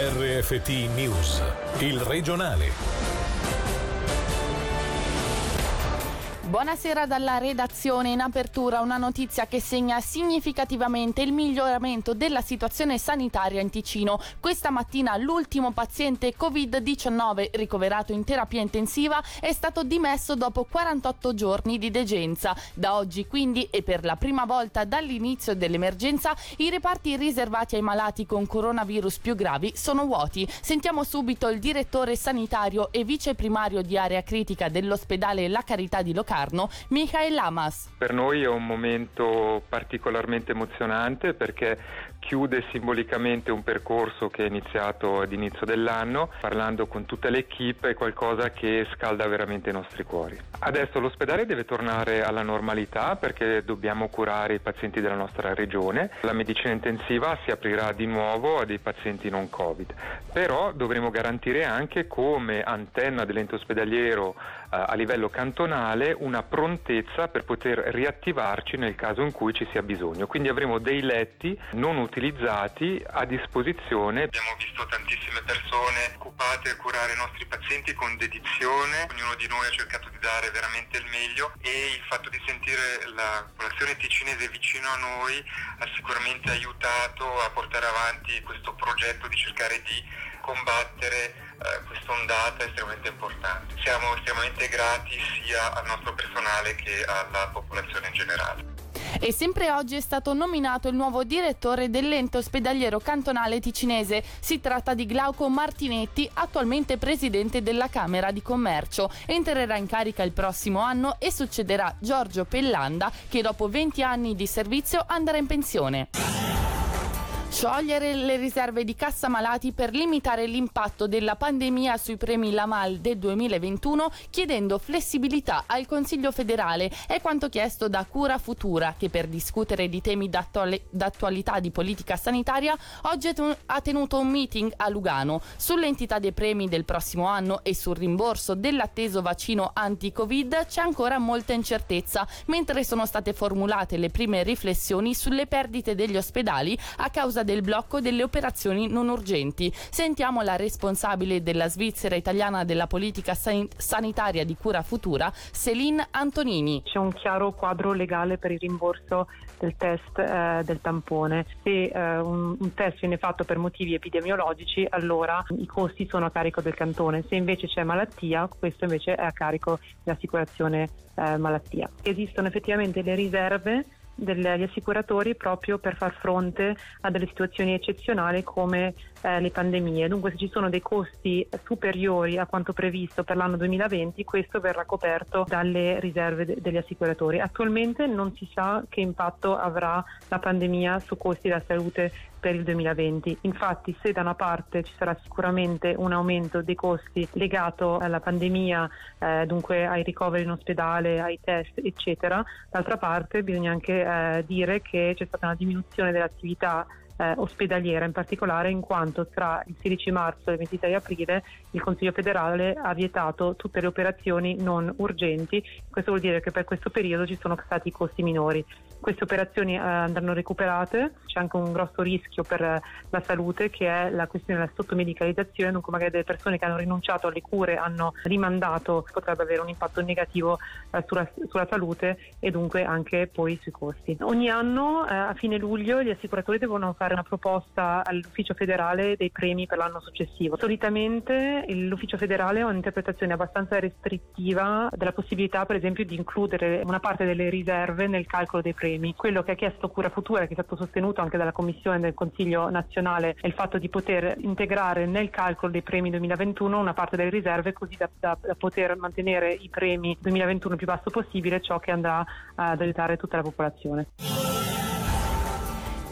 RFT News, il regionale. Buonasera dalla redazione. In apertura una notizia che segna significativamente il miglioramento della situazione sanitaria in Ticino. Questa mattina l'ultimo paziente Covid-19 ricoverato in terapia intensiva è stato dimesso dopo 48 giorni di degenza. Da oggi quindi e per la prima volta dall'inizio dell'emergenza i reparti riservati ai malati con coronavirus più gravi sono vuoti. Sentiamo subito il direttore sanitario e viceprimario di area critica dell'ospedale La Carità di Locarno, Michael Lama. Per noi è un momento particolarmente emozionante perché chiude simbolicamente un percorso che è iniziato ad inizio dell'anno. Parlando con tutta l'equipe è qualcosa che scalda veramente i nostri cuori. Adesso l'ospedale deve tornare alla normalità perché dobbiamo curare i pazienti della nostra regione. La medicina intensiva si aprirà di nuovo a dei pazienti non Covid, però dovremo garantire anche, come antenna dell'ente ospedaliero a livello cantonale, una prontezza per poter riattivarci nel caso in cui ci sia bisogno. Quindi avremo dei letti non utilizzati a disposizione. Abbiamo visto tantissime persone occupate a curare i nostri pazienti con dedizione. Ognuno di noi ha cercato di dare veramente il meglio e il fatto di sentire la popolazione ticinese vicino a noi ha sicuramente aiutato a portare avanti questo progetto di cercare di combattere questa ondata estremamente importante. Siamo estremamente grati sia al nostro personale che alla popolazione in generale. E sempre oggi è stato nominato il nuovo direttore dell'ente ospedaliero cantonale ticinese. Si tratta di Glauco Martinetti, attualmente presidente della Camera di Commercio. Entrerà in carica il prossimo anno e succederà Giorgio Pellanda, che dopo 20 anni di servizio andrà in pensione. Sciogliere le riserve di cassa malati per limitare l'impatto della pandemia sui premi Lamal del 2021, chiedendo flessibilità al Consiglio federale, è quanto chiesto da Cura Futura, che per discutere di temi d'attualità di politica sanitaria oggi ha tenuto un meeting a Lugano. Sull'entità dei premi del prossimo anno e sul rimborso dell'atteso vaccino anti-Covid c'è ancora molta incertezza, mentre sono state formulate le prime riflessioni sulle perdite degli ospedali a causa del blocco delle operazioni non urgenti. Sentiamo la responsabile della Svizzera italiana della politica sanitaria di Cura Futura, Celine Antonini. C'è un chiaro quadro legale per il rimborso del test del tampone. Se un test viene fatto per motivi epidemiologici, allora i costi sono a carico del cantone. Se invece c'è malattia, questo invece è a carico dell'assicurazione malattia. Esistono effettivamente le riserve degli assicuratori proprio per far fronte a delle situazioni eccezionali come le pandemie. Dunque, se ci sono dei costi superiori a quanto previsto per l'anno 2020, questo verrà coperto dalle riserve degli assicuratori. Attualmente non si sa che impatto avrà la pandemia su costi della salute per il 2020. Infatti, se da una parte ci sarà sicuramente un aumento dei costi legato alla pandemia, dunque ai ricoveri in ospedale, ai test, eccetera, d'altra parte bisogna anche dire che c'è stata una diminuzione dell'attività ospedaliera, in particolare in quanto tra il 16 marzo e il 26 aprile il Consiglio federale ha vietato tutte le operazioni non urgenti. Questo vuol dire che per questo periodo ci sono stati costi minori. Queste operazioni andranno recuperate. C'è anche un grosso rischio per la salute, che è la questione della sottomedicalizzazione. Dunque magari delle persone che hanno rinunciato alle cure, hanno rimandato, potrebbe avere un impatto negativo sulla salute e dunque anche poi sui costi. Ogni anno a fine luglio gli assicuratori devono fare una proposta all'ufficio federale dei premi per l'anno successivo. Solitamente l'ufficio federale ha un'interpretazione abbastanza restrittiva della possibilità, per esempio, di includere una parte delle riserve nel calcolo dei premi. Quello che ha chiesto Cura Futura, che è stato sostenuto anche dalla Commissione del Consiglio nazionale, è il fatto di poter integrare nel calcolo dei premi 2021 una parte delle riserve, così da poter mantenere i premi 2021 più basso possibile, ciò che andrà ad aiutare tutta la popolazione.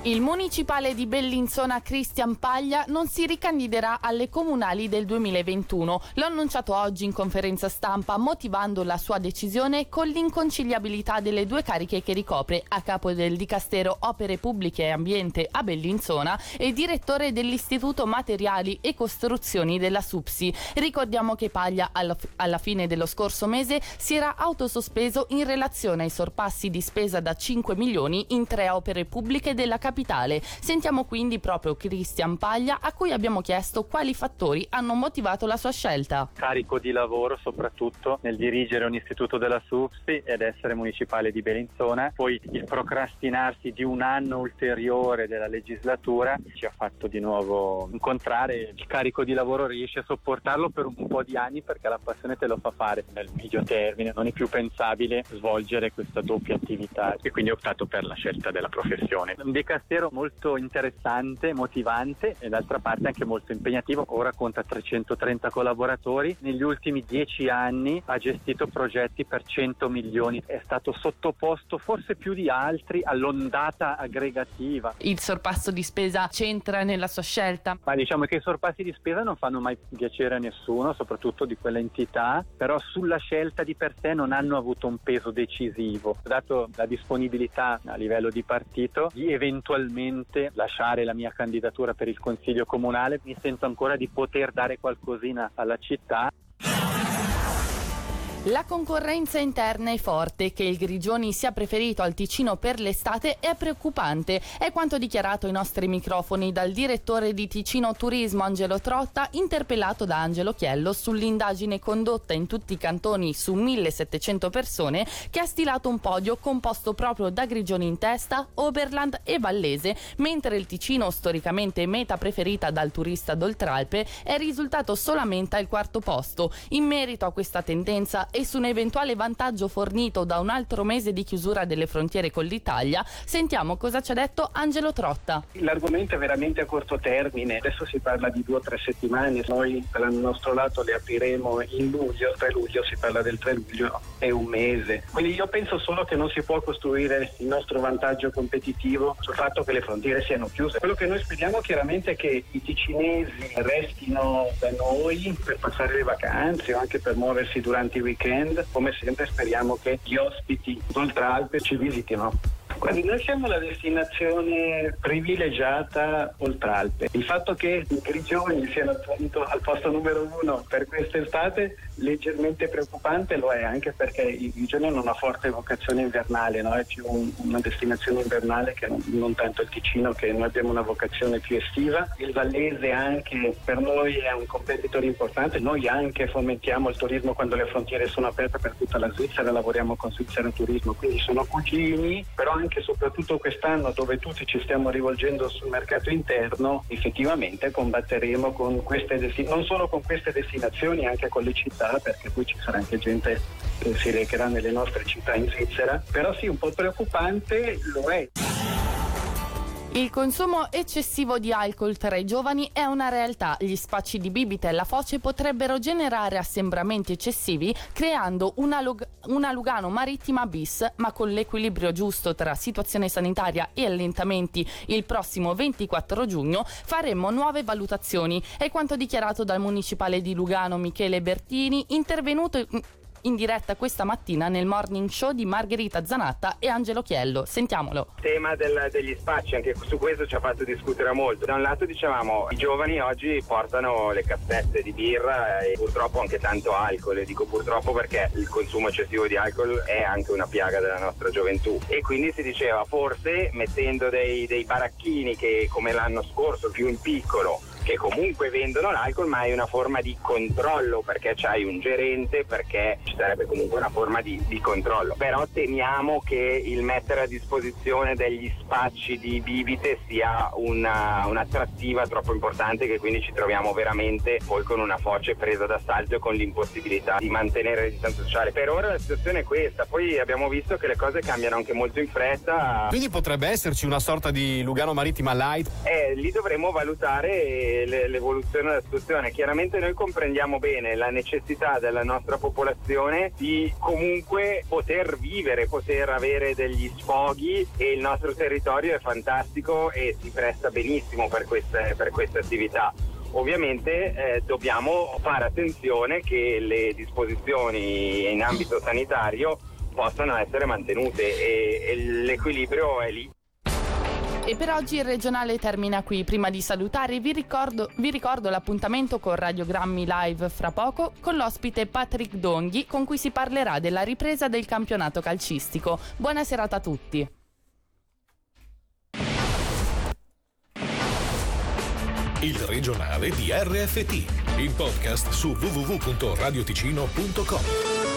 Il municipale di Bellinzona Cristian Paglia non si ricandiderà alle comunali del 2021. L'ho annunciato oggi in conferenza stampa, motivando la sua decisione con l'inconciliabilità delle due cariche che ricopre, a capo del Dicastero Opere Pubbliche e Ambiente a Bellinzona e direttore dell'Istituto Materiali e Costruzioni della SUPSI. Ricordiamo che Paglia alla fine dello scorso mese si era autosospeso in relazione ai sorpassi di spesa da 5 milioni in 3 opere pubbliche della capitale capitale. Sentiamo quindi proprio Cristian Paglia, a cui abbiamo chiesto quali fattori hanno motivato la sua scelta. Carico di lavoro, soprattutto nel dirigere un istituto della SUPSI ed essere municipale di Bellinzona, poi il procrastinarsi di un anno ulteriore della legislatura ci ha fatto di nuovo incontrare. Il carico di lavoro riesce a sopportarlo per un po' di anni perché la passione te lo fa fare. Nel medio termine non è più pensabile svolgere questa doppia attività e quindi ho optato per la scelta della professione. Un dicastero molto interessante, motivante e d'altra parte anche molto impegnativo. Ora conta 330 collaboratori. Negli ultimi 10 anni ha gestito progetti per 100 milioni. È stato sottoposto forse più di altri all'ondata aggregativa. Il sorpasso di spesa c'entra nella sua scelta? Ma diciamo che i sorpassi di spesa non fanno mai piacere a nessuno, soprattutto di quella entità, però sulla scelta di per sé non hanno avuto un peso decisivo. Ho dato la disponibilità a livello di partito di eventualmente lasciare la mia candidatura per il Consiglio Comunale. Mi sento ancora di poter dare qualcosina alla città. La concorrenza interna è forte, che il Grigioni sia preferito al Ticino per l'estate è preoccupante. È quanto dichiarato ai nostri microfoni dal direttore di Ticino Turismo Angelo Trotta, interpellato da Angelo Chiello sull'indagine condotta in tutti i cantoni su 1700 persone, che ha stilato un podio composto proprio da Grigioni in testa, Oberland e Vallese, mentre il Ticino, storicamente meta preferita dal turista d'Oltralpe, è risultato solamente al quarto posto. In merito a questa tendenza e su un eventuale vantaggio fornito da un altro mese di chiusura delle frontiere con l'Italia, sentiamo cosa ci ha detto Angelo Trotta. L'argomento è veramente a corto termine, adesso si parla di 2 o 3 settimane, noi dal nostro lato le apriremo in luglio, 3 luglio, si parla del 3 luglio, è un mese. Quindi io penso solo che non si può costruire il nostro vantaggio competitivo sul fatto che le frontiere siano chiuse. Quello che noi speriamo chiaramente è che i ticinesi restino da noi per passare le vacanze o anche per muoversi durante i weekend. Come sempre speriamo che gli ospiti d'Oltralpe ci visitino. Quindi noi siamo la destinazione privilegiata Oltralpe. Il fatto che i Grigioni siano appunto al posto numero 1 per quest'estate leggermente preoccupante lo è, anche perché il Grigioni hanno una forte vocazione invernale, no? È più una destinazione invernale che non tanto il Ticino, che noi abbiamo una vocazione più estiva. Il Vallese anche per noi è un competitore importante, noi anche fomentiamo il turismo quando le frontiere sono aperte per tutta la Svizzera, lavoriamo con Svizzera Turismo, quindi sono cugini, però anche soprattutto quest'anno dove tutti ci stiamo rivolgendo sul mercato interno, effettivamente combatteremo con queste non solo con queste destinazioni, anche con le città, perché poi ci sarà anche gente che si recherà nelle nostre città in Svizzera, però sì, un po' preoccupante lo è. Il consumo eccessivo di alcol tra i giovani è una realtà. Gli spacci di bibite e la foce potrebbero generare assembramenti eccessivi, creando una Lugano marittima bis, ma con l'equilibrio giusto tra situazione sanitaria e allentamenti il prossimo 24 giugno faremo nuove valutazioni. È quanto dichiarato dal municipale di Lugano Michele Bertini, intervenuto in diretta questa mattina nel morning show di Margherita Zanatta e Angelo Chiello. Sentiamolo. Il tema degli spacci, anche su questo ci ha fatto discutere molto. Da un lato dicevamo, i giovani oggi portano le cassette di birra e purtroppo anche tanto alcol, e dico purtroppo perché il consumo eccessivo di alcol è anche una piaga della nostra gioventù, e quindi si diceva forse mettendo dei baracchini che come l'anno scorso più in piccolo, che comunque vendono l'alcol, ma è una forma di controllo perché c'hai un gerente, perché ci sarebbe comunque una forma di controllo. Però temiamo che il mettere a disposizione degli spacci di bibite sia un'attrattiva troppo importante, che quindi ci troviamo veramente poi con una foce presa d'assalto e con l'impossibilità di mantenere la distanza sociale. Per ora la situazione è questa, poi abbiamo visto che le cose cambiano anche molto in fretta. Quindi potrebbe esserci una sorta di Lugano Marittima Light? Lì dovremo valutare l'evoluzione della situazione. Chiaramente noi comprendiamo bene la necessità della nostra popolazione di comunque poter vivere, poter avere degli sfoghi, e il nostro territorio è fantastico e si presta benissimo per queste attività. Ovviamente dobbiamo fare attenzione che le disposizioni in ambito sanitario possano essere mantenute e l'equilibrio è lì. E per oggi il regionale termina qui. Prima di salutare vi ricordo l'appuntamento con Radiogrammi Live fra poco con l'ospite Patrick Donghi, con cui si parlerà della ripresa del campionato calcistico. Buona serata a tutti. Il regionale di RFT, in podcast su www.radioticino.com.